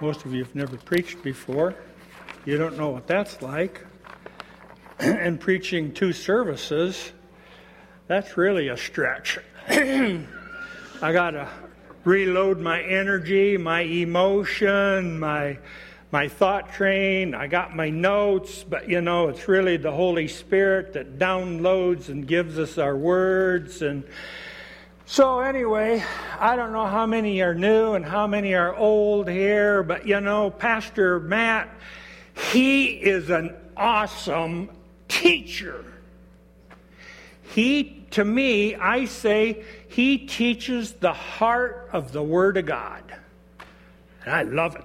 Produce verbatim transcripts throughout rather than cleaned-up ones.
Most of you have never preached before. You don't know what that's like. And preaching two services, that's really a stretch. I got to reload my energy, my emotion, my my thought train. I got my notes, but you know, it's really the Holy Spirit that downloads and gives us our words. And so anyway, I don't know how many are new and how many are old here, but you know, Pastor Matt, he is an awesome teacher. He, to me, I say, he teaches the heart of the Word of God. And I love it.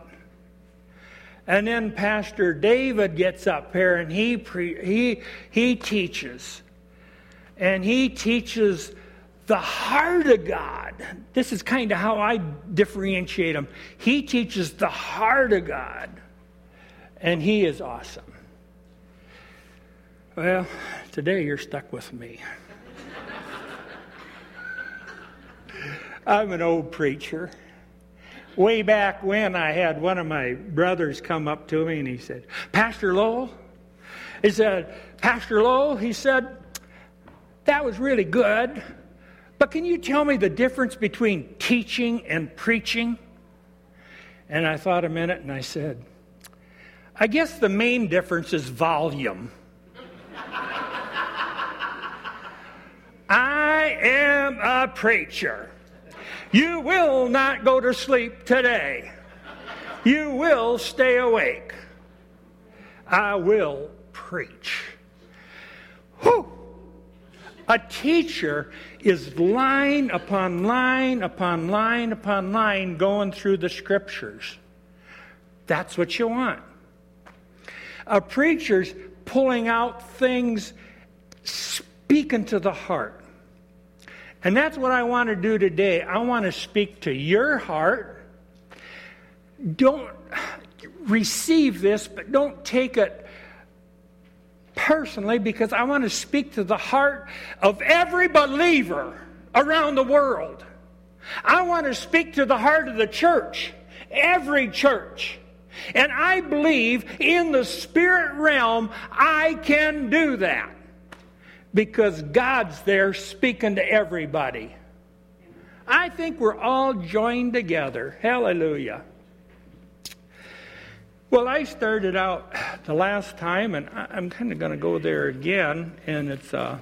And then Pastor David gets up here and he pre- he he teaches. And he teaches the heart of God. This is kind of how I differentiate him. He teaches the heart of God. And he is awesome. Well, today you're stuck with me. I'm an old preacher. Way back when, I had one of my brothers come up to me and he said, Pastor Lowell? He said, Pastor Lowell, he said, that was really good, but can you tell me the difference between teaching and preaching? And I thought a minute and I said, I guess the main difference is volume. I am a preacher. You will not go to sleep today. You will stay awake. I will preach. Whew. A teacher is line upon line upon line upon line going through the scriptures. That's what you want. A preacher's pulling out things, speaking to the heart. And that's what I want to do today. I want to speak to your heart. Don't receive this, but don't take it personally, because I want to speak to the heart of every believer around the world. I want to speak to the heart of the church, every church. And I believe in the spirit realm, I can do that. Because God's there speaking to everybody. I think we're all joined together. Hallelujah. Well, I started out the last time, and I'm kind of going to go there again. And it's uh,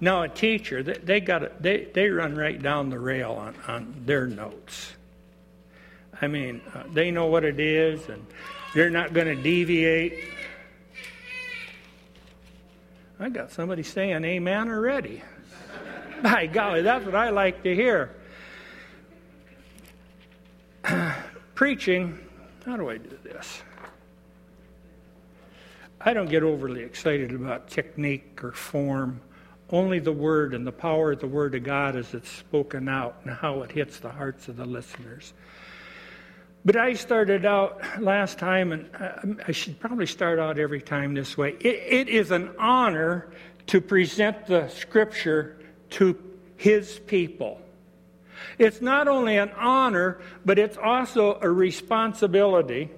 now a teacher. They, they got it. They they run right down the rail on, on their notes. I mean, uh, they know what it is, and they're not going to deviate. I got somebody saying amen already. By golly, that's what I like to hear. Preaching, how do I do this? I don't get overly excited about technique or form. Only the word and the power of the word of God as it's spoken out and how it hits the hearts of the listeners. But I started out last time, and I should probably start out every time this way. It, it is an honor to present the Scripture to His people. It's not only an honor, but it's also a responsibility.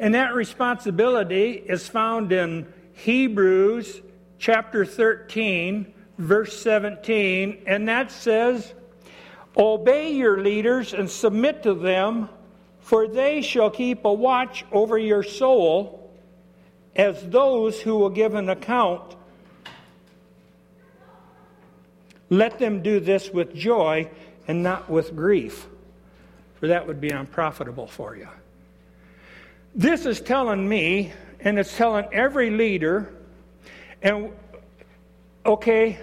And that responsibility is found in Hebrews chapter thirteen, verse seventeen, and that says, obey your leaders and submit to them, for they shall keep a watch over your soul as those who will give an account. Let them do this with joy and not with grief, for that would be unprofitable for you. This is telling me, and it's telling every leader, and okay,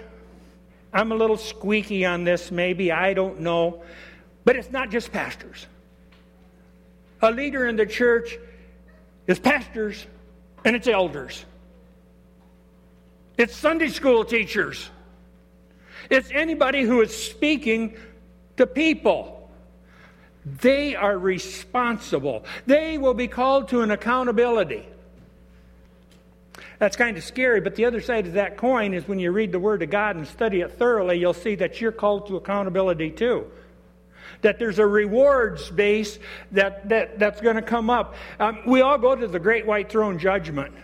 I'm a little squeaky on this maybe, I don't know. But it's not just pastors. A leader in the church is pastors and it's elders. It's Sunday school teachers. It's anybody who is speaking to people. They are responsible. They will be called to an accountability. That's kind of scary, but the other side of that coin is when you read the Word of God and study it thoroughly, you'll see that you're called to accountability too. that there's a rewards base that, that, that's going to come up. Um, we all go to the great white throne judgment.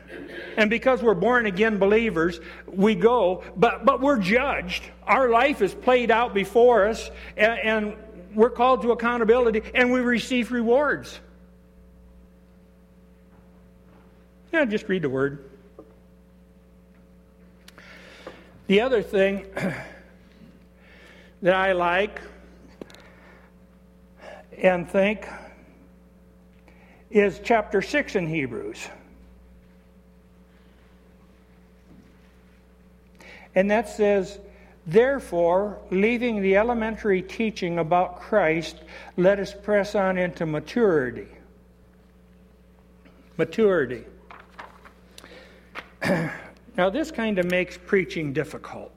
And because we're born again believers, we go, but, but we're judged. Our life is played out before us, and, and we're called to accountability, and we receive rewards. Yeah, just read the Word. The other thing that I like and think is chapter six in Hebrews. And that says, therefore, leaving the elementary teaching about Christ, let us press on into maturity. Maturity. Now, this kind of makes preaching difficult.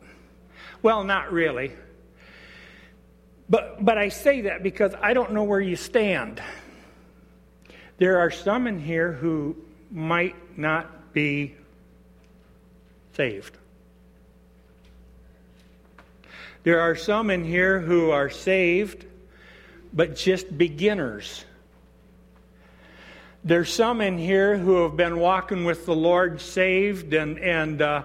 Well, not really. But but I say that because I don't know where you stand. There are some in here who might not be saved. There are some in here who are saved, but just beginners. There's some in here who have been walking with the Lord saved and, and uh,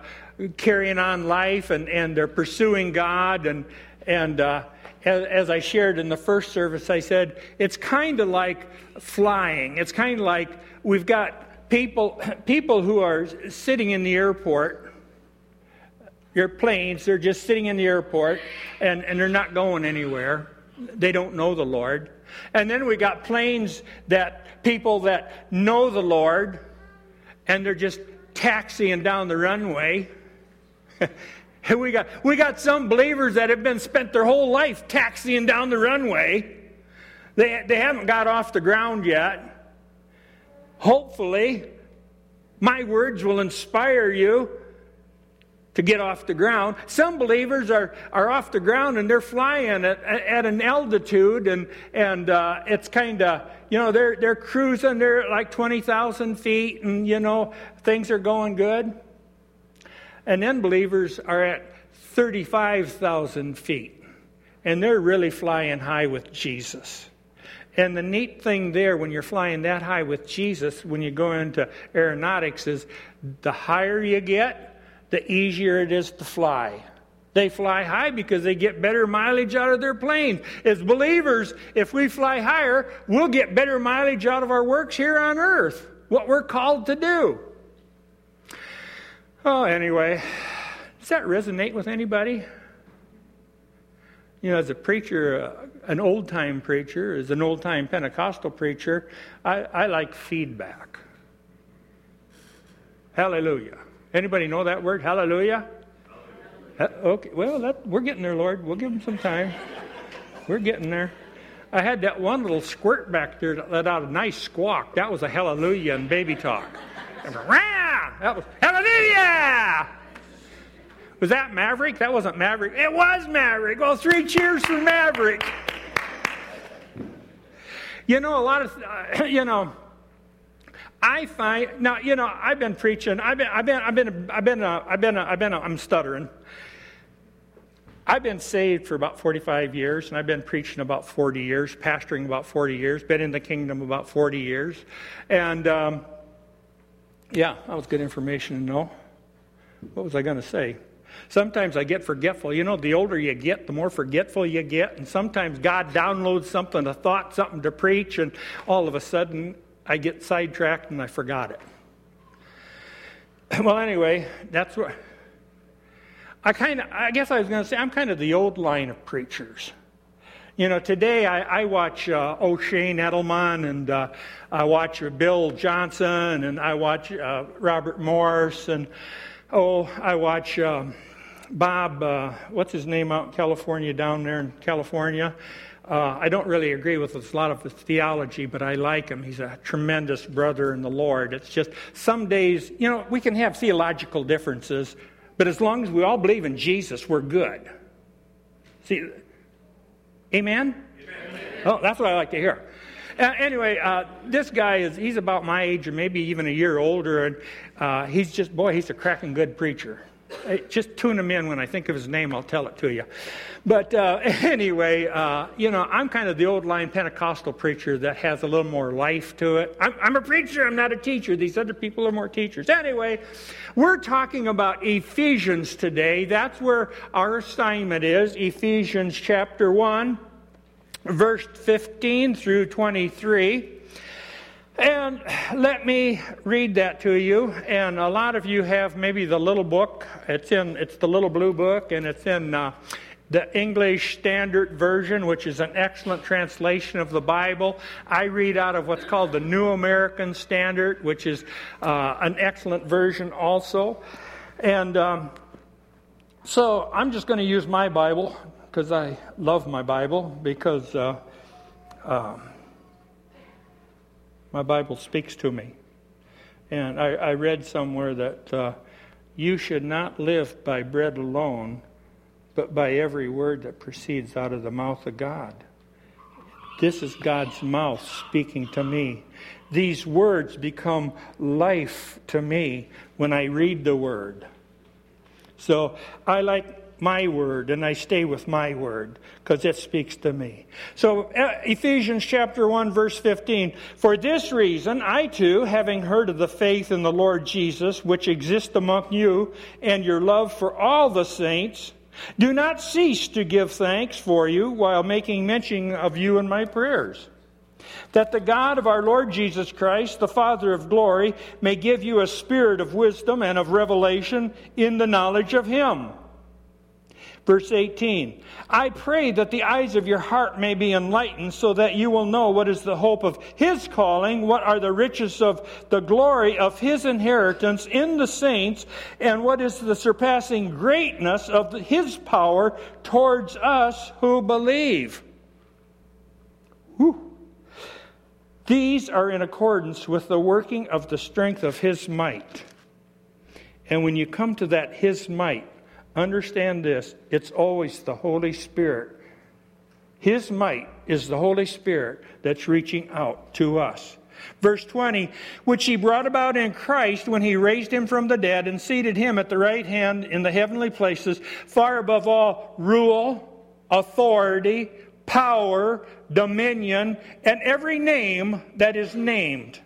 carrying on life, and, and they're pursuing God. And, and uh, as, as I shared in the first service, I said, it's kind of like flying. It's kind of like we've got people people who are sitting in the airport, airplanes, they're just sitting in the airport, and, and they're not going anywhere. They don't know the Lord. And then we got planes that people that know the Lord, and they're just taxiing down the runway. And we got we got some believers that have been spent their whole life taxiing down the runway. They they haven't got off the ground yet. Hopefully, my words will inspire you to get off the ground. Some believers are, are off the ground and they're flying at, at an altitude, and and uh, it's kind of, you know, they're they're cruising, they're at like twenty thousand feet, and, you know, things are going good. And then believers are at thirty-five thousand feet, and they're really flying high with Jesus. And the neat thing there, when you're flying that high with Jesus, when you go into aeronautics, is the higher you get, the easier it is to fly. They fly high because they get better mileage out of their planes. As believers, if we fly higher, we'll get better mileage out of our works here on earth, what we're called to do. Oh, anyway, does that resonate with anybody? You know, as a preacher, uh, an old-time preacher, as an old-time Pentecostal preacher, I, I like feedback. Hallelujah. Anybody know that word? Hallelujah? Hallelujah. Uh, okay, well, that, we're getting there, Lord. We'll give them some time. We're getting there. I had that one little squirt back there that let out a nice squawk. That was a hallelujah in baby talk. That was hallelujah! Was that Maverick? That wasn't Maverick. It was Maverick. Well, three cheers for Maverick. You know, a lot of, uh, you know, I find now, you know, I've been preaching. I've been, I've been, I've been, I've been, uh, I've been, uh, I've been. Uh, I'm stuttering. I've been saved for about forty-five years, and I've been preaching about forty years, pastoring about forty years, been in the kingdom about forty years, and um, yeah, that was good information to know. What was I going to say? Sometimes I get forgetful. You know, the older you get, the more forgetful you get, and sometimes God downloads something, a thought, something to preach, and all of a sudden, I get sidetracked and I forgot it. Well, anyway, that's what I kind of, I guess I was going to say, I'm kind of the old line of preachers. You know, today I, I watch uh, O'Shane Edelman, and uh, I watch Bill Johnson, and I watch uh, Robert Morris, and oh, I watch um, Bob, uh, what's his name out in California, down there in California. Uh, I don't really agree with a lot of his theology, but I like him. He's a tremendous brother in the Lord. It's just some days, you know, we can have theological differences, but as long as we all believe in Jesus, we're good. See, amen? Amen. Oh, that's what I like to hear. Uh, anyway, uh, this guy is, he's about my age or maybe even a year older, and uh, he's just, boy, he's a cracking good preacher. just tune him in. When I think of his name, I'll tell it to you. But uh, anyway, uh, you know, I'm kind of the old line Pentecostal preacher that has a little more life to it. I'm, I'm a preacher. I'm not a teacher. These other people are more teachers. Anyway, we're talking about Ephesians today. That's where our assignment is, Ephesians chapter one, verse fifteen through twenty-three. And let me read that to you. And a lot of you have maybe the little book. It's in. It's the little blue book, and it's in uh, the English Standard Version, which is an excellent translation of the Bible. I read out of what's called the New American Standard, which is uh, an excellent version also. And um, so I'm just going to use my Bible because I love my Bible because. Uh, um, My Bible speaks to me. And I, I read somewhere that uh, you should not live by bread alone, but by every word that proceeds out of the mouth of God. This is God's mouth speaking to me. These words become life to me when I read the Word. So I like my word, and I stay with my word, because it speaks to me. So, Ephesians chapter one, verse fifteen. For this reason, I too, having heard of the faith in the Lord Jesus, which exists among you, and your love for all the saints, do not cease to give thanks for you, while making mention of you in my prayers. That the God of our Lord Jesus Christ, the Father of glory, may give you a spirit of wisdom and of revelation in the knowledge of Him. Verse eighteen, I pray that the eyes of your heart may be enlightened so that you will know what is the hope of His calling, what are the riches of the glory of His inheritance in the saints, and what is the surpassing greatness of His power towards us who believe. Whew. These are in accordance with the working of the strength of His might. And when you come to that His might, understand this, it's always the Holy Spirit. His might is the Holy Spirit that's reaching out to us. Verse twenty, which He brought about in Christ when He raised Him from the dead and seated Him at the right hand in the heavenly places, far above all rule, authority, power, dominion, and every name that is named.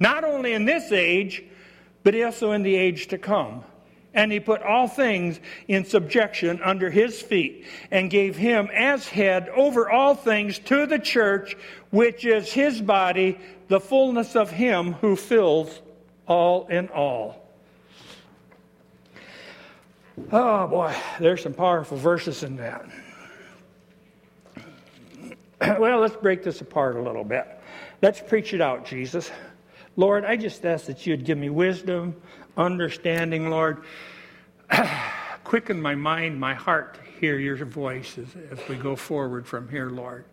Not only in this age, but also in the age to come. And He put all things in subjection under His feet and gave Him as head over all things to the church, which is His body, the fullness of Him who fills all in all. Oh boy, there's some powerful verses in that. Well, let's break this apart a little bit. Let's preach it out, Jesus. Lord, I just ask that You'd give me wisdom, understanding, Lord. Quicken my mind, my heart to hear Your voice as, as we go forward from here, Lord.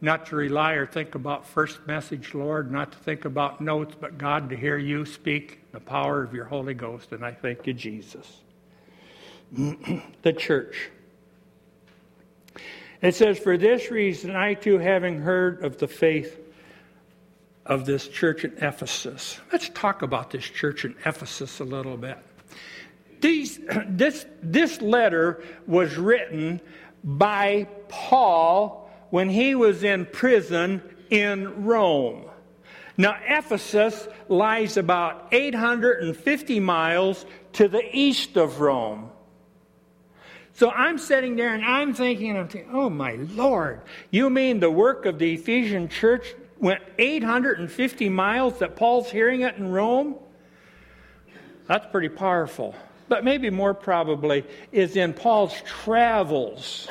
Not to rely or think about first message, Lord, not to think about notes, but God, to hear You speak the power of Your Holy Ghost. And I thank You, Jesus. The church. It says, for this reason, I too, having heard of the faith of this church in Ephesus. Let's talk about this church in Ephesus a little bit. These, this, this letter was written by Paul when he was in prison in Rome. Now, Ephesus lies about eight hundred fifty miles to the east of Rome. So I'm sitting there and I'm thinking, I'm thinking, oh my Lord, you mean the work of the Ephesian church went eight hundred fifty miles that Paul's hearing it in Rome? That's pretty powerful. But maybe more probably is in Paul's travels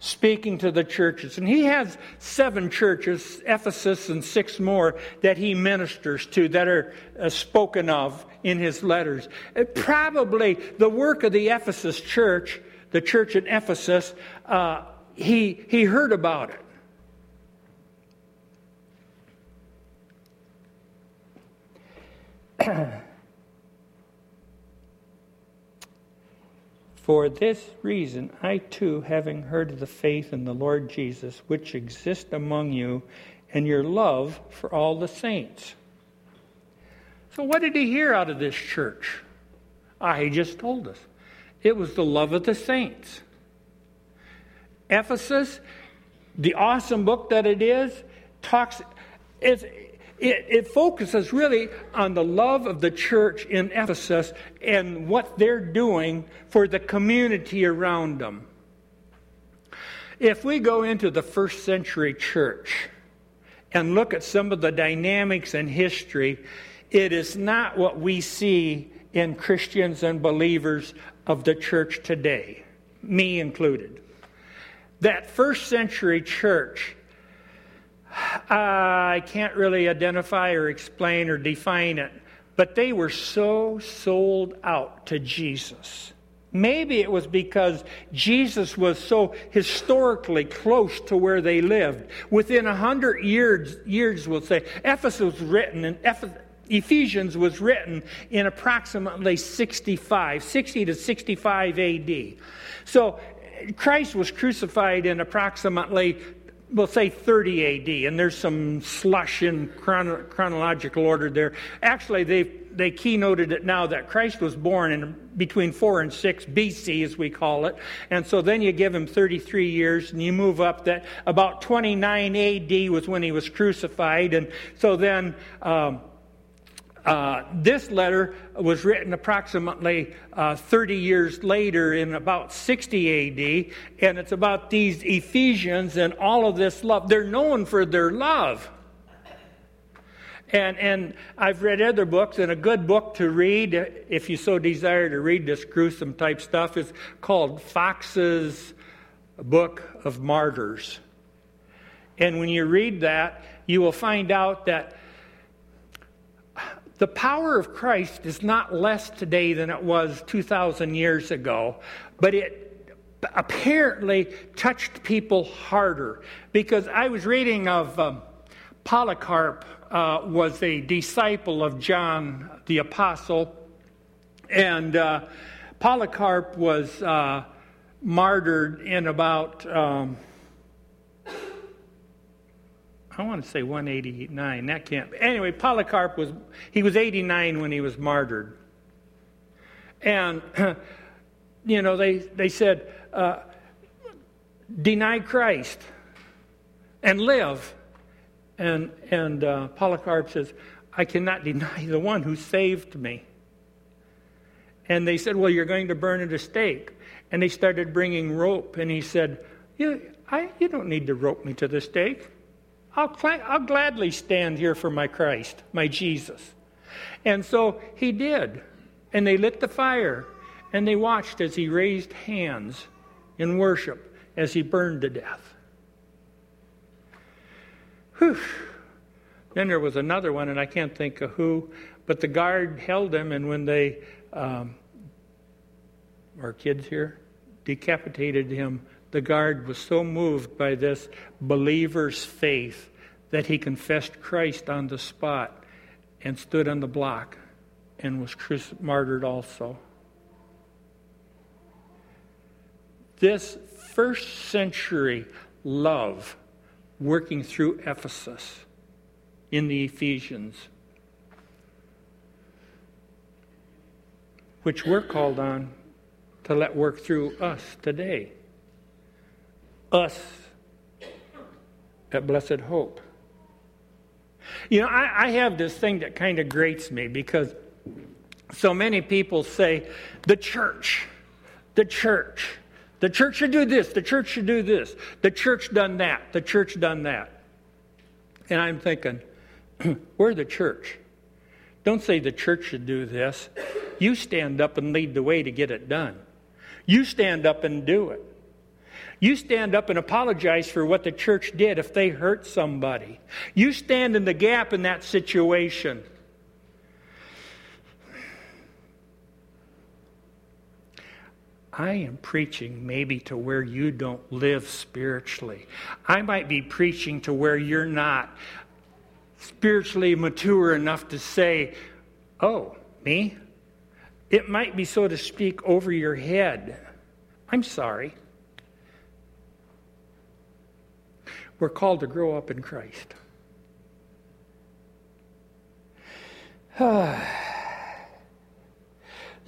speaking to the churches. And he has seven churches, Ephesus and six more, that he ministers to that are spoken of in his letters. Probably the work of the Ephesus church, the church in Ephesus, uh, he he heard about it. For this reason, I too, having heard of the faith in the Lord Jesus, which exists among you, and your love for all the saints. So what did he hear out of this church? I just told us. It was the love of the saints. Ephesus, the awesome book that it is, talks. It, it, it focuses really on the love of the church in Ephesus and what they're doing for the community around them. If we go into the first century church and look at some of the dynamics and history, it is not what we see in Christians and believers of the church today, me included. That first century church, I can't really identify or explain or define it, but they were so sold out to Jesus. Maybe it was because Jesus was so historically close to where they lived. Within a hundred years, years we'll say, Ephesus was written, and Ephesians was written in approximately sixty-five, sixty to sixty-five A D. So Christ was crucified in approximately, we'll say thirty A D, and there's some slush in chrono- chronological order there. Actually, they they keynoted it now that Christ was born in between four and six B C, as we call it, and so then you give him thirty-three years, and you move up that about twenty-nine A D was when he was crucified, and so then um, uh, this letter was written approximately uh, thirty years later in about sixty A D, and it's about these Ephesians and all of this love. They're known for their love. And and I've read other books, and a good book to read, if you so desire to read this gruesome type stuff, is called Foxe's Book of Martyrs. And when you read that, you will find out that the power of Christ is not less today than it was two thousand years ago, but it apparently touched people harder. Because I was reading of um, Polycarp, Uh, was a disciple of John the Apostle, and uh, Polycarp was uh, martyred in about, um, I want to say one eighty-nine, that can't be. Anyway, Polycarp was, he was eighty-nine when he was martyred. And, you know, they, they said, uh, deny Christ and live. And and uh, Polycarp says, I cannot deny the one who saved me. And they said, well, you're going to burn at a stake. And they started bringing rope. And he said, you, I, you don't need to rope me to the stake. I'll, cl- I'll gladly stand here for my Christ, my Jesus. And so he did. And they lit the fire. And they watched as he raised hands in worship as he burned to death. Whew. Then there was another one, and I can't think of who, but the guard held him, and when they, um, our kids here, decapitated him, the guard was so moved by this believer's faith that he confessed Christ on the spot and stood on the block and was crucified, martyred also. This first century love working through Ephesus in the Ephesians, which we're called on to let work through us today. Us at Blessed Hope. You know, I, I have this thing that kind of grates me because so many people say, the church, the church, the church should do this, the church should do this, the church done that, the church done that. And I'm thinking, we're the church. Don't say the church should do this. You stand up and lead the way to get it done. You stand up and do it. You stand up and apologize for what the church did if they hurt somebody. You stand in the gap in that situation. I am preaching maybe to where you don't live spiritually. I might be preaching to where you're not spiritually mature enough to say, oh, me? It might be, so to speak, over your head. I'm sorry. We're called to grow up in Christ.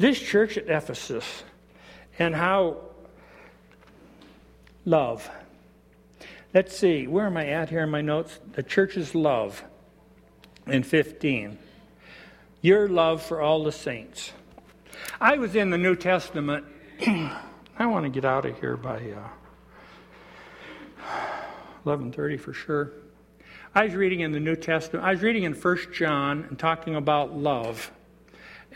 this church at Ephesus and how love. Let's see, where am I at here in my notes? The church's love in fifteen. Your love for all the saints. I was in the New Testament. I want to get out of here by uh, eleven thirty for sure. I was reading in the New Testament. I was reading in First John and talking about love.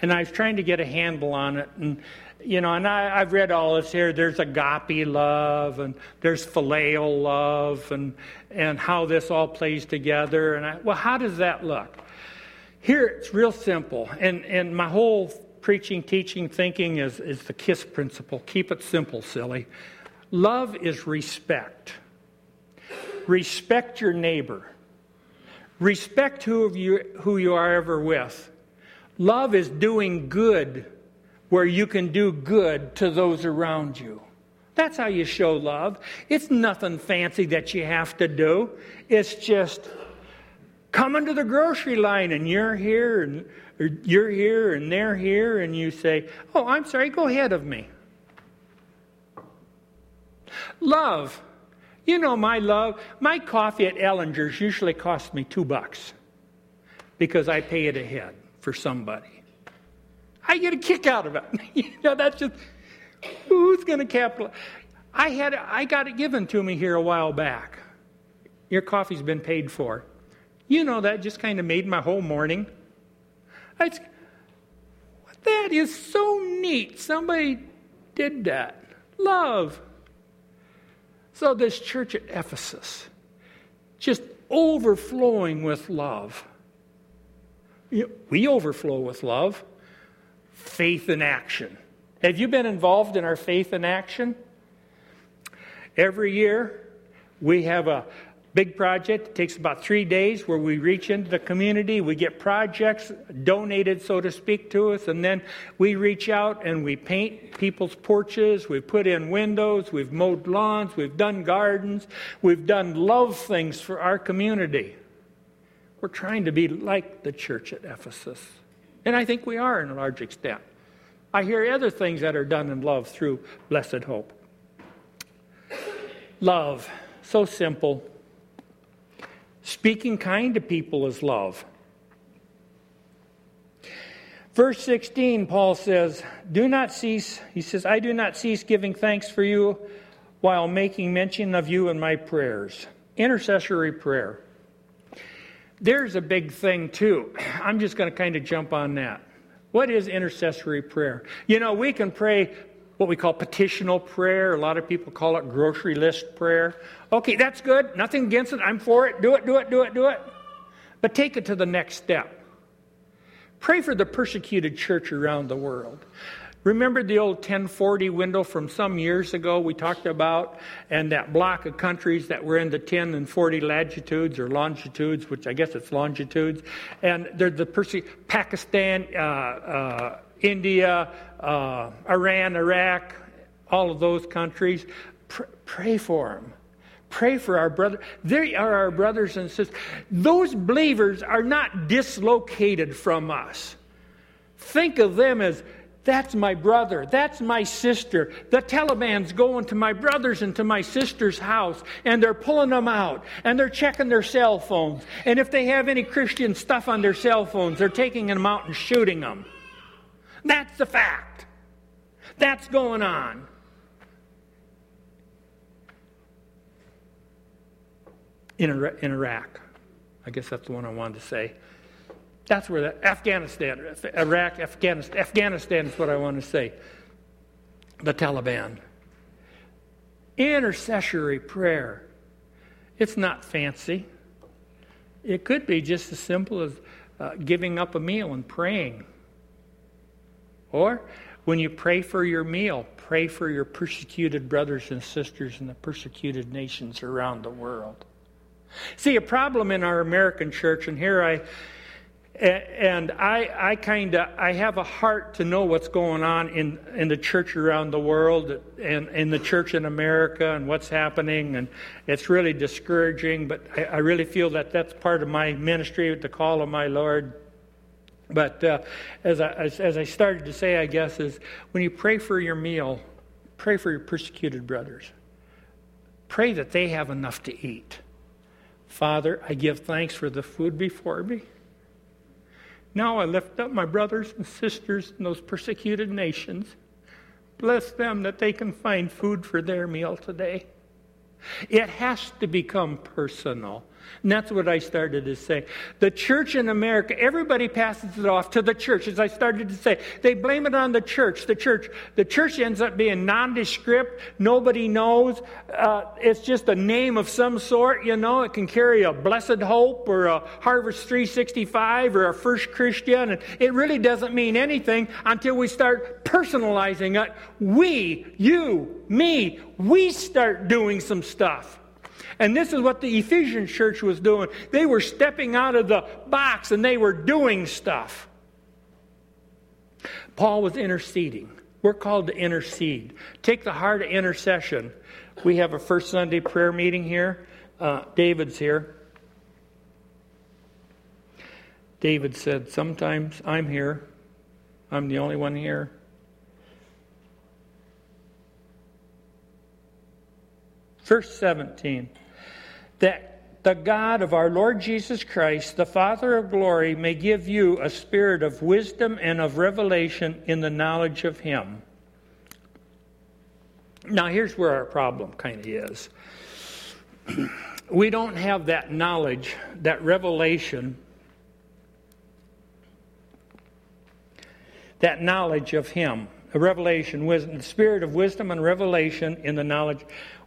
And I was trying to get a handle on it. And, you know, and I, I've read all this here. There's agape love and there's filial love and, and how this all plays together. And I, well, how does that look? Here it's real simple. And, and my whole preaching, teaching, thinking is, is the KISS principle. Keep it simple, silly. Love is respect. Respect your neighbor. Respect who you, who you are ever with. Love is doing good where you can do good to those around you. That's how you show love. It's nothing fancy that you have to do. It's just coming to the grocery line and you're here and or you're here and they're here and you say, oh, I'm sorry, go ahead of me. Love. You know my love. My coffee at Ellinger's usually costs me two bucks because I pay it ahead for somebody. I get a kick out of it. You know, that's just, who's going to capitalize? I had, I got it given to me here a while back. Your coffee's been paid for. You know, that just kind of made my whole morning. I, that is so neat. Somebody did that. Love. So this church at Ephesus, just overflowing with love. We overflow with love. Faith in action. Have you been involved in our faith in action? Every year, we have a big project. It takes about three days where we reach into the community. We get projects donated, so to speak, to us. And then we reach out and we paint people's porches. We've put in windows. We've mowed lawns. We've done gardens. We've done love things for our community. We're trying to be like the church at Ephesus. And I think we are in a large extent. I hear other things that are done in love through Blessed Hope. Love. So simple. Speaking kind to people is love. Verse sixteen, Paul says, Do not cease, he says, I do not cease giving thanks for you while making mention of you in my prayers. Intercessory prayer. There's a big thing too. I'm just going to kind of jump on that. What is intercessory prayer? You know, we can pray what we call petitional prayer. A lot of people call it grocery list prayer. Okay, that's good. Nothing against it. I'm for it. Do it, do it, do it, do it. But take it to the next step. Pray for the persecuted church around the world. Remember the old ten forty window from some years ago we talked about, and that block of countries that were in the ten and forty latitudes or longitudes, which I guess it's longitudes, and they're the Perse- Pakistan, uh, uh, India, uh, Iran, Iraq, all of those countries. Pr- pray for them. Pray for our brother. They are our brothers and sisters. Those believers are not dislocated from us. Think of them as, that's my brother. That's my sister. The Taliban's going to my brother's and to my sister's house, and they're pulling them out, and they're checking their cell phones. And if they have any Christian stuff on their cell phones, they're taking them out and shooting them. That's the fact. That's going on. In Iraq. I guess that's the one I wanted to say. That's where that, Afghanistan, Iraq, Afghanistan, Afghanistan is what I want to say. The Taliban. Intercessory prayer. It's not fancy. It could be just as simple as uh, giving up a meal and praying. Or when you pray for your meal, pray for your persecuted brothers and sisters in the persecuted nations around the world. See, a problem in our American church, and here I... And I, I kind of, I have a heart to know what's going on in, in the church around the world and in the church in America and what's happening. And it's really discouraging, but I, I really feel that that's part of my ministry, the call of my Lord. But uh, as I as I started to say, I guess, is when you pray for your meal, pray for your persecuted brothers. Pray that they have enough to eat. Father, I give thanks for the food before me. Now I lift up my brothers and sisters in those persecuted nations. Bless them that they can find food for their meal today. It has to become personal. And that's what I started to say. The church in America, everybody passes it off to the church. As I started to say, they blame it on the church. The church the church ends up being nondescript. Nobody knows. Uh, it's just a name of some sort, you know. It can carry a Blessed Hope or a Harvest three sixty-five or a First Christian. And it really doesn't mean anything until we start personalizing it. We, you, me, we start doing some stuff. And this is what the Ephesian church was doing. They were stepping out of the box and they were doing stuff. Paul was interceding. We're called to intercede. Take the heart of intercession. We have a first Sunday prayer meeting here. Uh, David's here. David said, sometimes I'm here. I'm the only one here. Verse seventeen, that the God of our Lord Jesus Christ, the Father of glory, may give you a spirit of wisdom and of revelation in the knowledge of Him. Now, here's where our problem kind of is. We don't have that knowledge, that revelation, that knowledge of Him. A revelation, wisdom, the spirit of wisdom and revelation in the knowledge.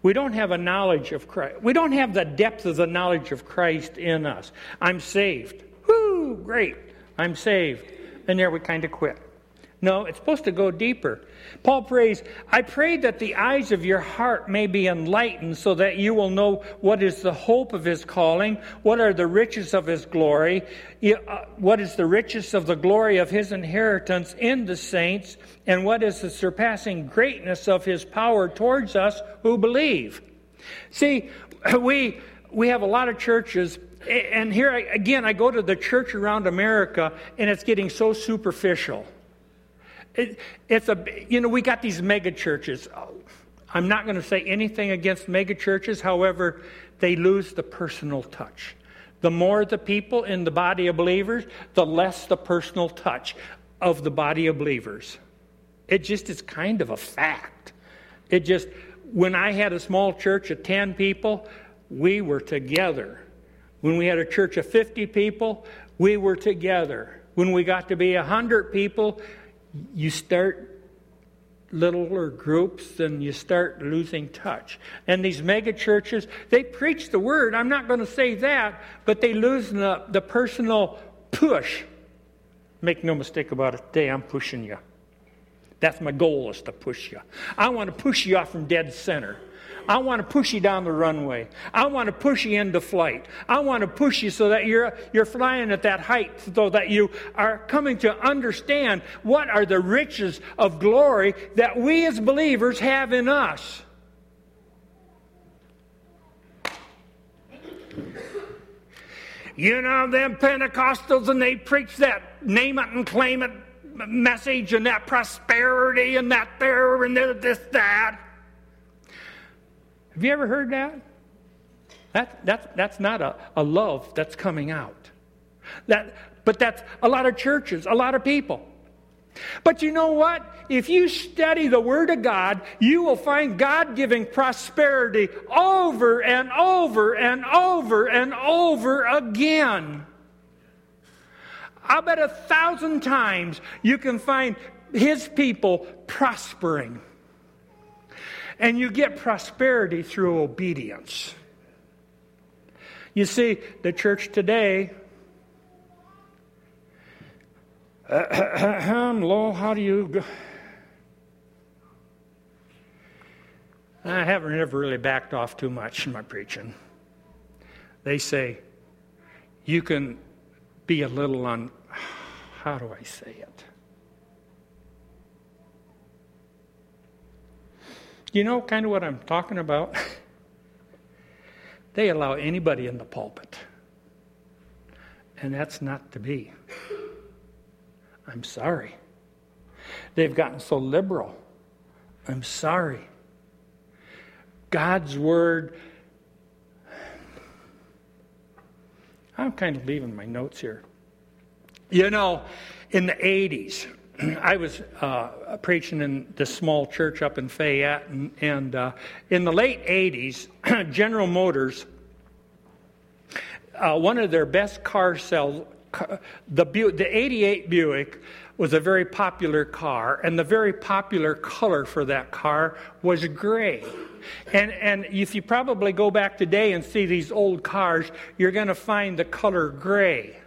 We don't have a knowledge of Christ. We don't have the depth of the knowledge of Christ in us. I'm saved. Woo, great. I'm saved. And there we kind of quit. No, it's supposed to go deeper. Paul prays, I pray that the eyes of your heart may be enlightened so that you will know what is the hope of his calling, what are the riches of his glory, what is the riches of the glory of his inheritance in the saints, and what is the surpassing greatness of his power towards us who believe. See, we we have a lot of churches, and here I, again, I go to the church around America, and it's getting so superficial. It, it's a, you know, we got these mega churches. I'm not going to say anything against mega churches. However, they lose the personal touch. The more the people in the body of believers, the less the personal touch of the body of believers. It just is kind of a fact. It just, when I had a small church of ten people, we were together. When we had a church of fifty people, we were together. When we got to be one hundred people, you start littler groups and you start losing touch. And these mega churches, they preach the word. I'm not going to say that, but they lose the, the personal push. Make no mistake about it, today I'm pushing you. That's my goal, is to push you. I want to push you off from dead center. I want to push you down the runway. I want to push you into flight. I want to push you so that you're you're flying at that height, so that you are coming to understand what are the riches of glory that we as believers have in us. You know, them Pentecostals, and they preach that name it and claim it message and that prosperity and that there and this, that. Have you ever heard that? That that's that's not a, a love that's coming out. That but that's a lot of churches, a lot of people. But you know what? If you study the Word of God, you will find God giving prosperity over and over and over and over again. I bet a thousand times you can find His people prospering. And you get prosperity through obedience. You see, the church today, Lowell, how do you go? I haven't ever really backed off too much in my preaching. They say, you can be a little on, how do I say it? You know kind of what I'm talking about? They allow anybody in the pulpit. And that's not to be. I'm sorry. They've gotten so liberal. I'm sorry. God's word. I'm kind of leaving my notes here. You know, in the eighties, I was uh, preaching in this small church up in Fayette, and, and uh, in the late eighties, General Motors, uh, one of their best car sales, the Bu- the eighty-eight Buick was a very popular car, and the very popular color for that car was gray. And and if you probably go back today and see these old cars, you're going to find the color gray.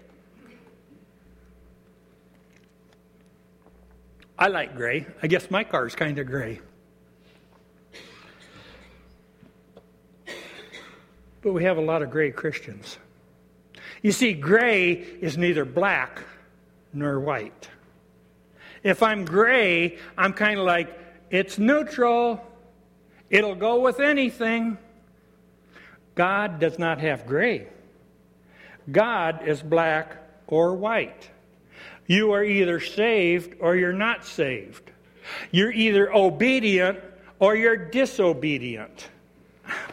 I like gray. I guess my car's kind of gray. But we have a lot of gray Christians. You see, gray is neither black nor white. If I'm gray, I'm kind of like, it's neutral. It'll go with anything. God does not have gray. God is black or white. You are either saved or you're not saved. You're either obedient or you're disobedient.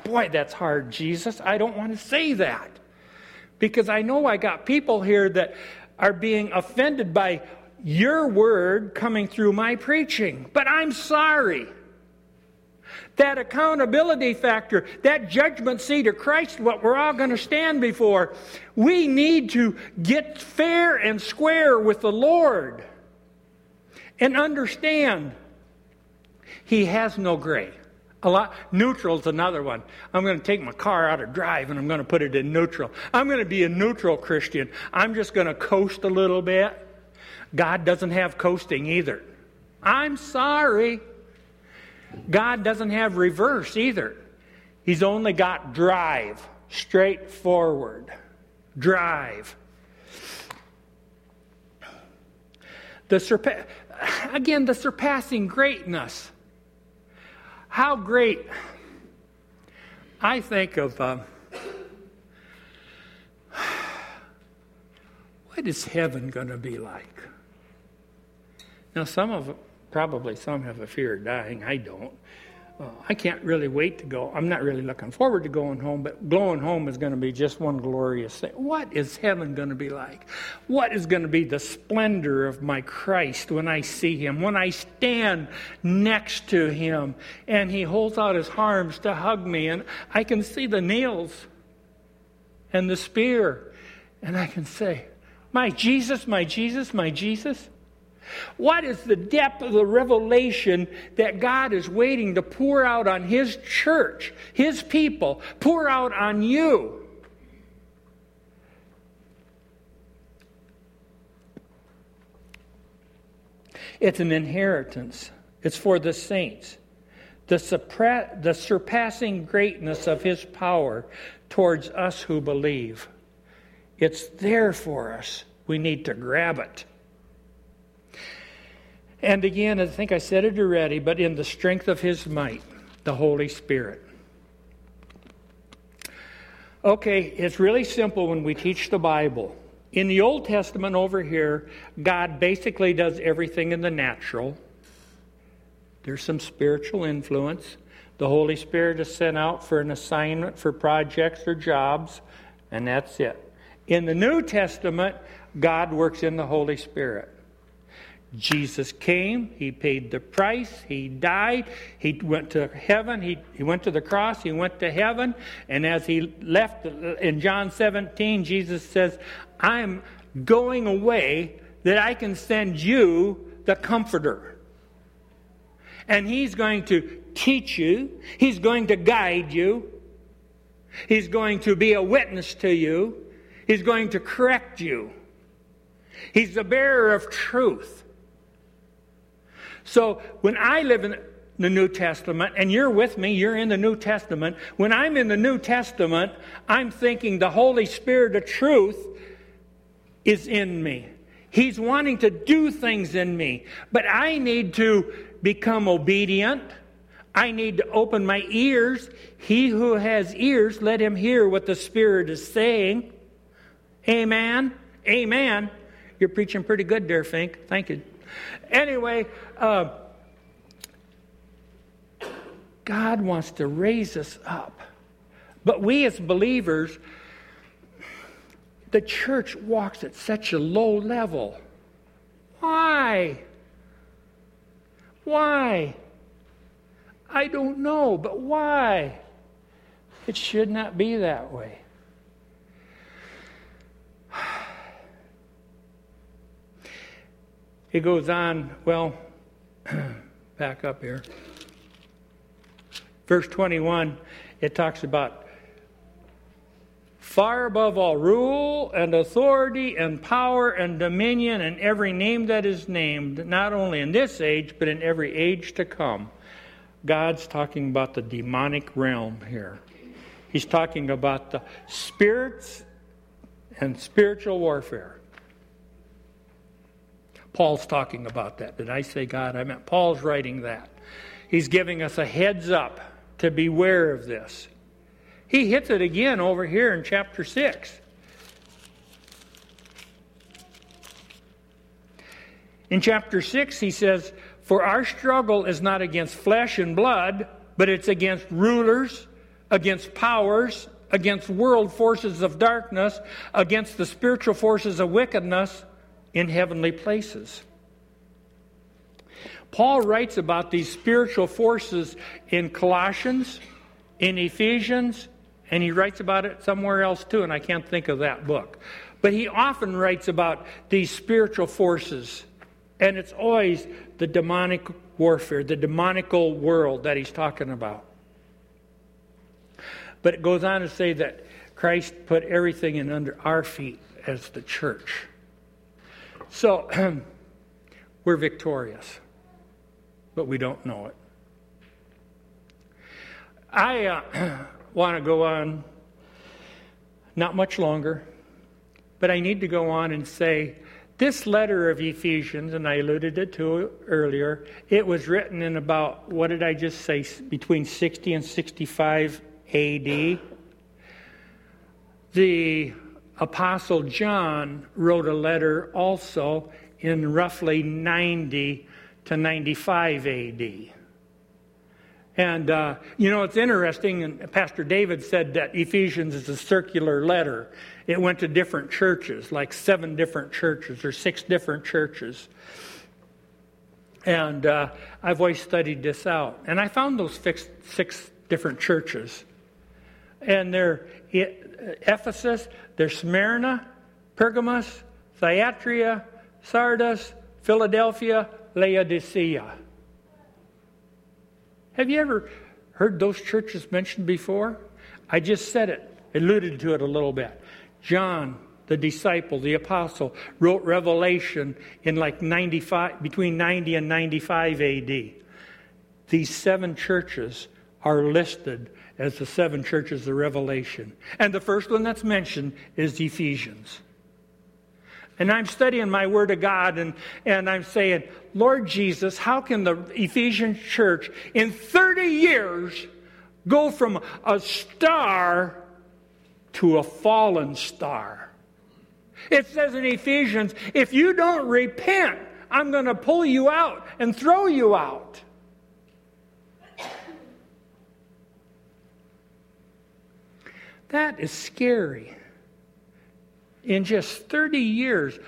Boy, that's hard, Jesus. I don't want to say that. Because I know I got people here that are being offended by your word coming through my preaching. But I'm sorry. That accountability factor, that judgment seat of Christ, what we're all going to stand before, we need to get fair and square with the Lord and understand He has no gray. A lot, neutral is another one. I'm going to take my car out of drive and I'm going to put it in neutral. I'm going to be a neutral Christian. I'm just going to coast a little bit. God doesn't have coasting either. I'm sorry. God doesn't have reverse either. He's only got drive, straightforward, drive. The surpa- again, the surpassing greatness. How great. I think of, um, what is heaven going to be like? Now, some of Probably some have a fear of dying. I don't. Uh, I can't really wait to go. I'm not really looking forward to going home, but going home is going to be just one glorious thing. What is heaven going to be like? What is going to be the splendor of my Christ when I see Him, when I stand next to Him, and He holds out His arms to hug me, and I can see the nails and the spear, and I can say, my Jesus, my Jesus, my Jesus. What is the depth of the revelation that God is waiting to pour out on His church, His people, pour out on you? It's an inheritance. It's for the saints. The, surpa- the surpassing greatness of His power towards us who believe. It's there for us. We need to grab it. And again, I think I said it already, but in the strength of His might, the Holy Spirit. Okay, it's really simple when we teach the Bible. In the Old Testament over here, God basically does everything in the natural. There's some spiritual influence. The Holy Spirit is sent out for an assignment, for projects or jobs, and that's it. In the New Testament, God works in the Holy Spirit. Jesus came, He paid the price, He died, He went to heaven, he, he went to the cross, He went to heaven, and as He left in John seventeen, Jesus says, I'm going away that I can send you the Comforter. And He's going to teach you, He's going to guide you, He's going to be a witness to you, He's going to correct you. He's the bearer of truth. So when I live in the New Testament, and you're with me, you're in the New Testament. When I'm in the New Testament, I'm thinking the Holy Spirit of truth is in me. He's wanting to do things in me. But I need to become obedient. I need to open my ears. He who has ears, let him hear what the Spirit is saying. Amen. Amen. You're preaching pretty good there, Fink. Thank you. Anyway, uh, God wants to raise us up. But we as believers, the church walks at such a low level. Why? Why? I don't know, but why? It should not be that way. He goes on, well, back up here. Verse twenty-one, it talks about far above all rule and authority and power and dominion and every name that is named, not only in this age, but in every age to come. God's talking about the demonic realm here. He's talking about the spirits and spiritual warfare. Paul's talking about that. Did I say God? I meant Paul's writing that. He's giving us a heads up to beware of this. He hits it again over here in chapter six. In chapter six, he says, for our struggle is not against flesh and blood, but it's against rulers, against powers, against world forces of darkness, against the spiritual forces of wickedness in heavenly places. Paul writes about these spiritual forces in Colossians, in Ephesians, and he writes about it somewhere else too, and I can't think of that book. But he often writes about these spiritual forces, and it's always the demonic warfare, the demonical world that he's talking about. But it goes on to say that Christ put everything in under our feet as the church. So, we're victorious, but we don't know it. I uh, want to go on, not much longer, but I need to go on and say, this letter of Ephesians, and I alluded it to earlier, it was written in about, what did I just say, between sixty and sixty-five A D. The Apostle John wrote a letter also in roughly ninety to ninety-five A D. And, uh, you know, it's interesting, and Pastor David said that Ephesians is a circular letter. It went to different churches, like seven different churches or six different churches. And uh, I've always studied this out. And I found those fixed, six different churches. And they're Ephesus, they're Smyrna, Pergamos, Thyatira, Sardis, Philadelphia, Laodicea. Have you ever heard those churches mentioned before? I just said it, alluded to it a little bit. John, the disciple, the apostle, wrote Revelation in like ninety-five, between ninety and ninety-five A D. These seven churches are listed as the seven churches of Revelation. And the first one that's mentioned is Ephesians. And I'm studying my Word of God, and, and I'm saying, Lord Jesus, how can the Ephesian church in thirty years go from a star to a fallen star? It says in Ephesians, if you don't repent, I'm going to pull you out and throw you out. That is scary. In just thirty years,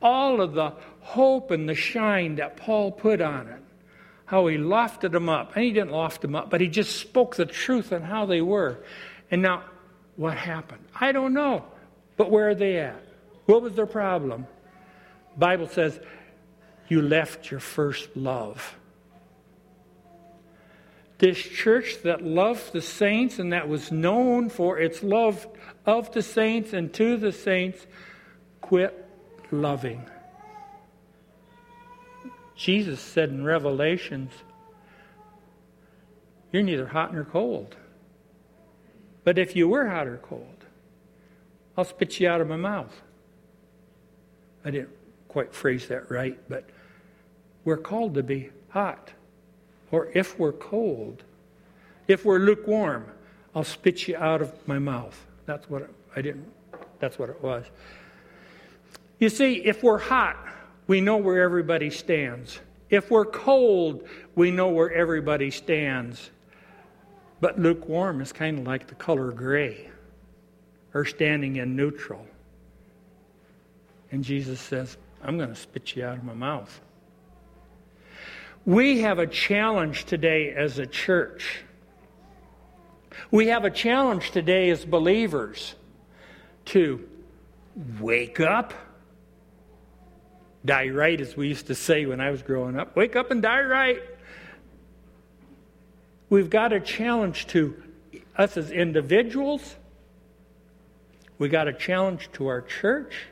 all of the hope and the shine that Paul put on it, how he lofted them up. And he didn't loft them up, but he just spoke the truth on how they were. And now, what happened? I don't know. But where are they at? What was their problem? The Bible says, you left your first love. This church that loved the saints and that was known for its love of the saints and to the saints, quit loving. Jesus said in Revelations, you're neither hot nor cold. But if you were hot or cold, I'll spit you out of my mouth. I didn't quite phrase that right, but we're called to be hot. Or if we're cold, if we're lukewarm, I'll spit you out of my mouth. That's what it, I didn't. That's what it was. You see, if we're hot, we know where everybody stands. If we're cold, we know where everybody stands. But lukewarm is kind of like the color gray, or standing in neutral. And Jesus says, I'm going to spit you out of my mouth. We have a challenge today as a church. We have a challenge today as believers to wake up, die right, as we used to say when I was growing up. Wake up and die right. We've got a challenge to us as individuals. We got a challenge to our church,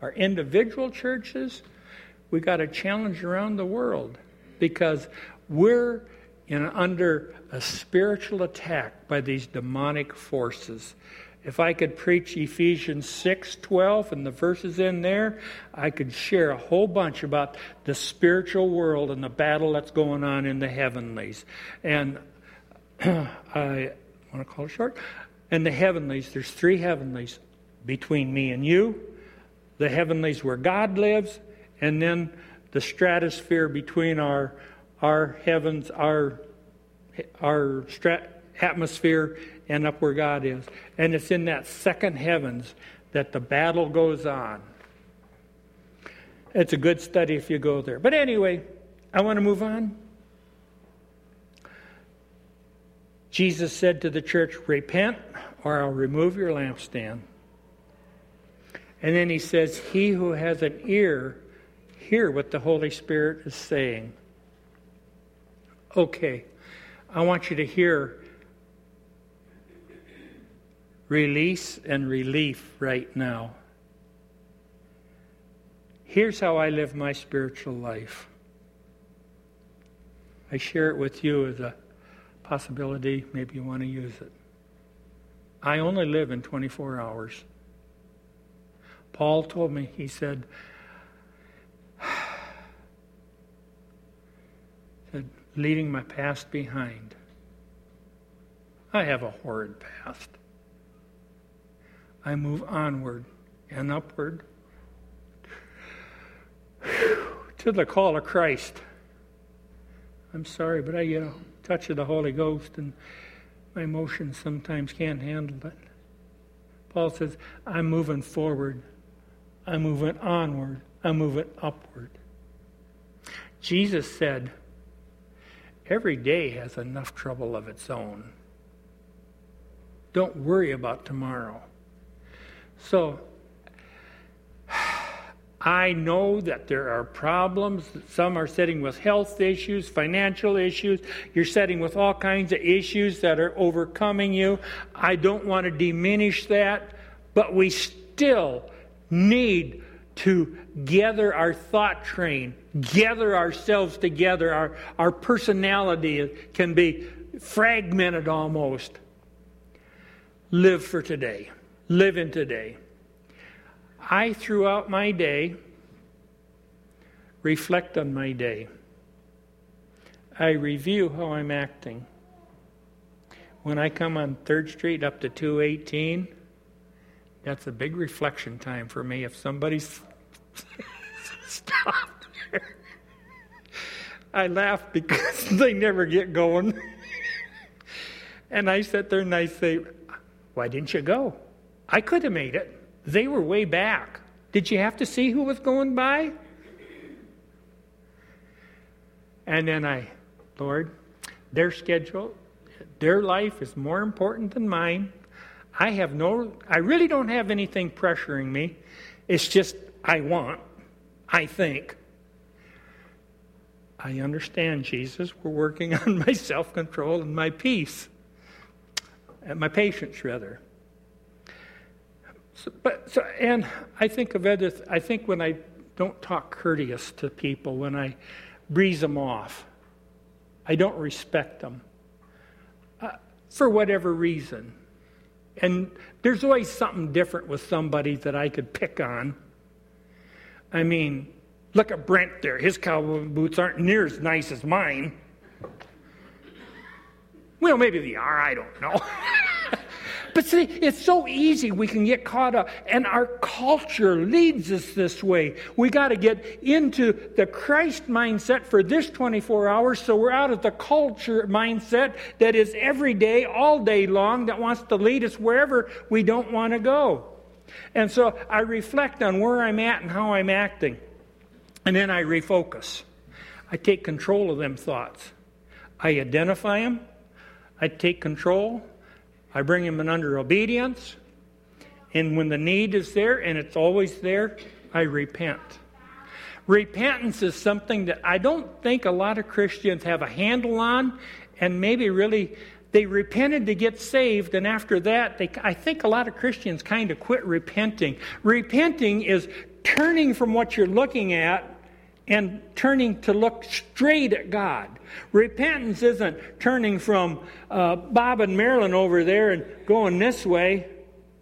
our individual churches. We got a challenge around the world, because we're in under a spiritual attack by these demonic forces. If I could preach Ephesians six twelve and the verses in there, I could share a whole bunch about the spiritual world and the battle that's going on in the heavenlies. And I want to call it short. And the heavenlies, there's three heavenlies between me and you. The heavenlies where God lives, and then the stratosphere between our our heavens, our our strat, atmosphere, and up where God is. And it's in that second heavens that the battle goes on. It's a good study if you go there. But anyway, I want to move on. Jesus said to the church, repent or I'll remove your lampstand. And then he says, he who has an ear, hear what the Holy Spirit is saying. Okay, I want you to hear release and relief right now. Here's how I live my spiritual life. I share it with you as a possibility. Maybe you want to use it. I only live in twenty-four hours. Paul told me, he said, said leaving my past behind. I have a horrid past. I move onward and upward to the call of Christ. I'm sorry, but I get a touch of the Holy Ghost and my emotions sometimes can't handle it. Paul says, I'm moving forward. I'm moving onward. I'm moving upward. Jesus said, every day has enough trouble of its own. Don't worry about tomorrow. So, I know that there are problems. Some are sitting with health issues, financial issues. You're sitting with all kinds of issues that are overcoming you. I don't want to diminish that, but we still need to gather our thought train, gather ourselves together. Our, our personality can be fragmented almost. Live for today. Live in today. I, throughout my day, reflect on my day. I review how I'm acting. When I come on third street up to two eighteen, that's a big reflection time for me. If somebody's stopped there, I laugh because they never get going. And I sit there and I say, why didn't you go? I could have made it. They were way back. Did you have to see who was going by? And then I, Lord, their schedule, their life is more important than mine. I have no, I really don't have anything pressuring me. It's just I want, I think. I understand, Jesus. We're working on my self-control and my peace, and my patience, rather. So, but so, and I think of other. Th- I think when I don't talk courteous to people, when I breeze them off, I don't respect them uh, for whatever reason. And there's always something different with somebody that I could pick on. I mean, look at Brent there. His cowboy boots aren't near as nice as mine. Well, maybe they are. I don't know. But see, it's so easy we can get caught up, and our culture leads us this way. We got to get into the Christ mindset for this twenty-four hours, so we're out of the culture mindset that is every day, all day long, that wants to lead us wherever we don't want to go. And so I reflect on where I'm at and how I'm acting, and then I refocus. I take control of them thoughts. I identify them. I take control. I bring them in under obedience. And when the need is there, and it's always there, I repent. Repentance is something that I don't think a lot of Christians have a handle on, and maybe really they repented to get saved, and after that, they, I think a lot of Christians kind of quit repenting. Repenting is turning from what you're looking at and turning to look straight at God. Repentance isn't turning from uh, Bob and Marilyn over there and going this way.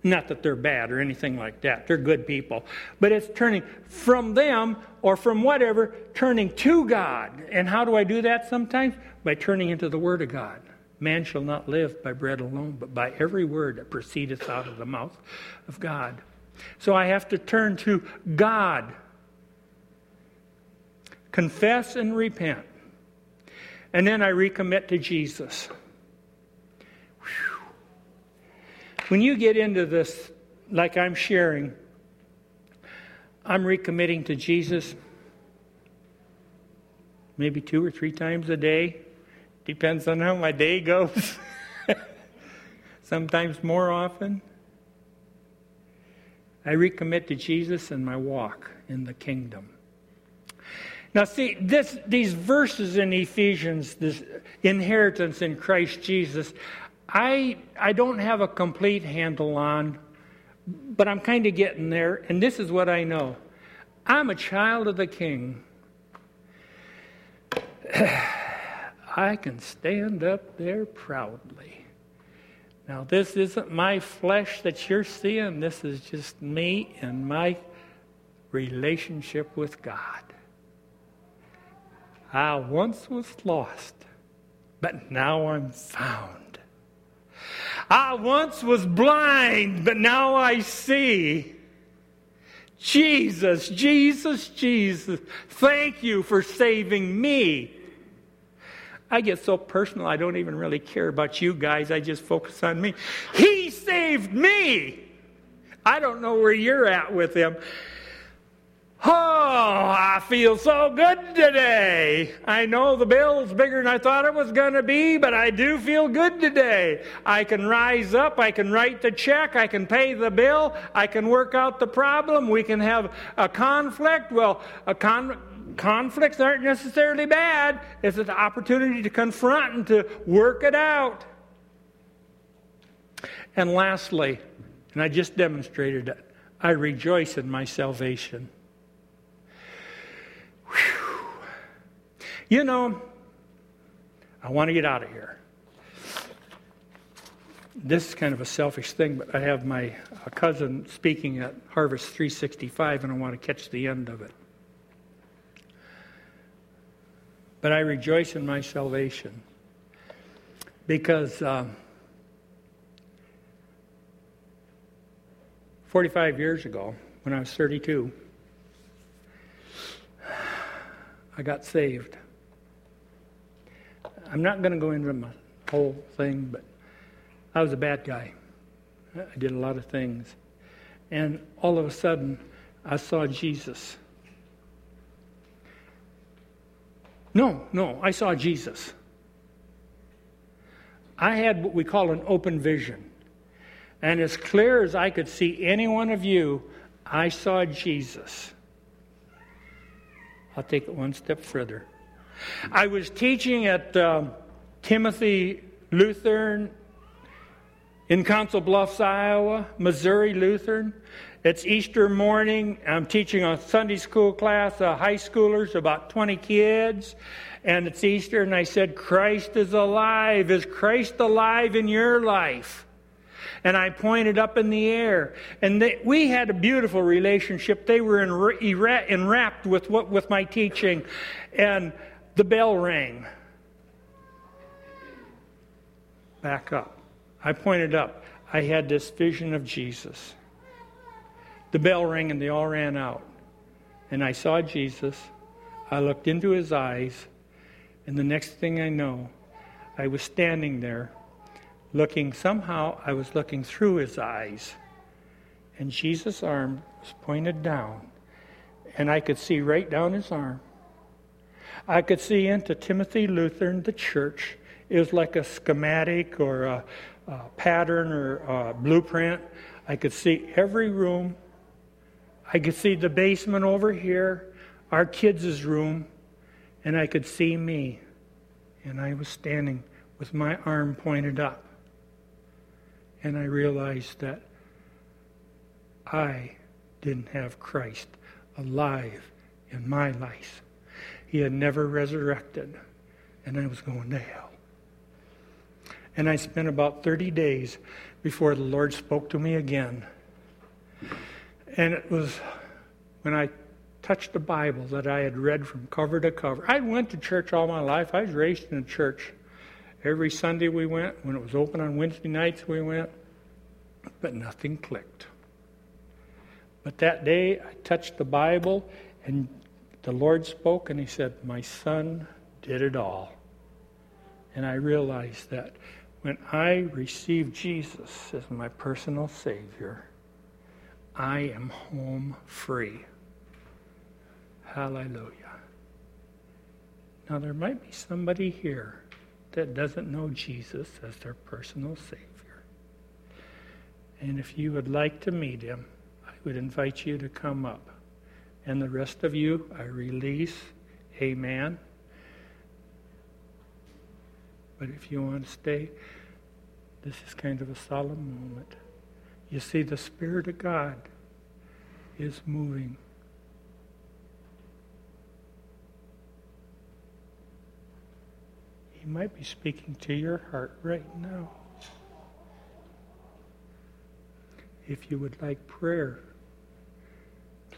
Not that they're bad or anything like that. They're good people. But it's turning from them or from whatever, turning to God. And how do I do that sometimes? By turning into the Word of God. Man shall not live by bread alone, but by every word that proceedeth out of the mouth of God. So I have to turn to God. Confess and repent. And then I recommit to Jesus. Whew. When you get into this, like I'm sharing, I'm recommitting to Jesus maybe two or three times a day. Depends on how my day goes. Sometimes more often. I recommit to Jesus in my walk in the kingdom. Now see, this, these verses in Ephesians, this inheritance in Christ Jesus, I I don't have a complete handle on, but I'm kind of getting there, and this is what I know. I'm a child of the King. I can stand up there proudly. Now this isn't my flesh that you're seeing. This is just me and my relationship with God. I once was lost, but now I'm found. I once was blind, but now I see. Jesus, Jesus, Jesus, thank you for saving me. I get so personal, I don't even really care about you guys. I just focus on me. He saved me. I don't know where you're at with him. Oh, I feel so good today. I know the bill's bigger than I thought it was going to be, but I do feel good today. I can rise up. I can write the check. I can pay the bill. I can work out the problem. We can have a conflict. Well, a con- conflicts aren't necessarily bad. It's an opportunity to confront and to work it out. And lastly, and I just demonstrated it, I rejoice in my salvation. You know, I want to get out of here. This is kind of a selfish thing, but I have my cousin speaking at Harvest three sixty-five, and I want to catch the end of it. But I rejoice in my salvation because um, forty-five years ago, when I was thirty-two, I got saved. I'm not going to go into my whole thing, but I was a bad guy. I did a lot of things. And all of a sudden, I saw Jesus. No, no, I saw Jesus. I had what we call an open vision. And as clear as I could see any one of you, I saw Jesus. I'll take it one step further. I was teaching at um, Timothy Lutheran in Council Bluffs, Iowa, Missouri Lutheran. It's Easter morning. I'm teaching a Sunday school class of high schoolers, about twenty kids, and it's Easter, and I said, Christ is alive. Is Christ alive in your life? And I pointed up in the air. And they, we had a beautiful relationship. They were enra- enwrapped with, what, with my teaching. And the bell rang. Back up. I pointed up. I had this vision of Jesus. The bell rang and they all ran out. And I saw Jesus. I looked into his eyes. And the next thing I know, I was standing there looking, somehow I was looking through his eyes. And Jesus' arm was pointed down. And I could see right down his arm. I could see into Timothy Lutheran, the church. It was like a schematic or a, a pattern or a blueprint. I could see every room. I could see the basement over here, our kids' room, and I could see me. And I was standing with my arm pointed up. And I realized that I didn't have Christ alive in my life. He had never resurrected, and I was going to hell. And I spent about thirty days before the Lord spoke to me again. And it was when I touched the Bible that I had read from cover to cover. I went to church all my life. I was raised in a church. Every Sunday we went. When it was open on Wednesday nights, we went. But nothing clicked. But that day, I touched the Bible, and the Lord spoke, and he said, "My son did it all." And I realized that when I received Jesus as my personal Savior, I am home free. Hallelujah. Now, there might be somebody here that doesn't know Jesus as their personal Savior. And if you would like to meet him, I would invite you to come up. And the rest of you, I release. Amen. But if you want to stay, this is kind of a solemn moment. You see, the Spirit of God is moving. He might be speaking to your heart right now. If you would like prayer,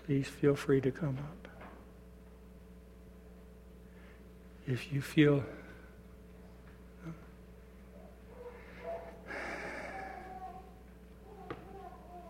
please feel free to come up. If you feel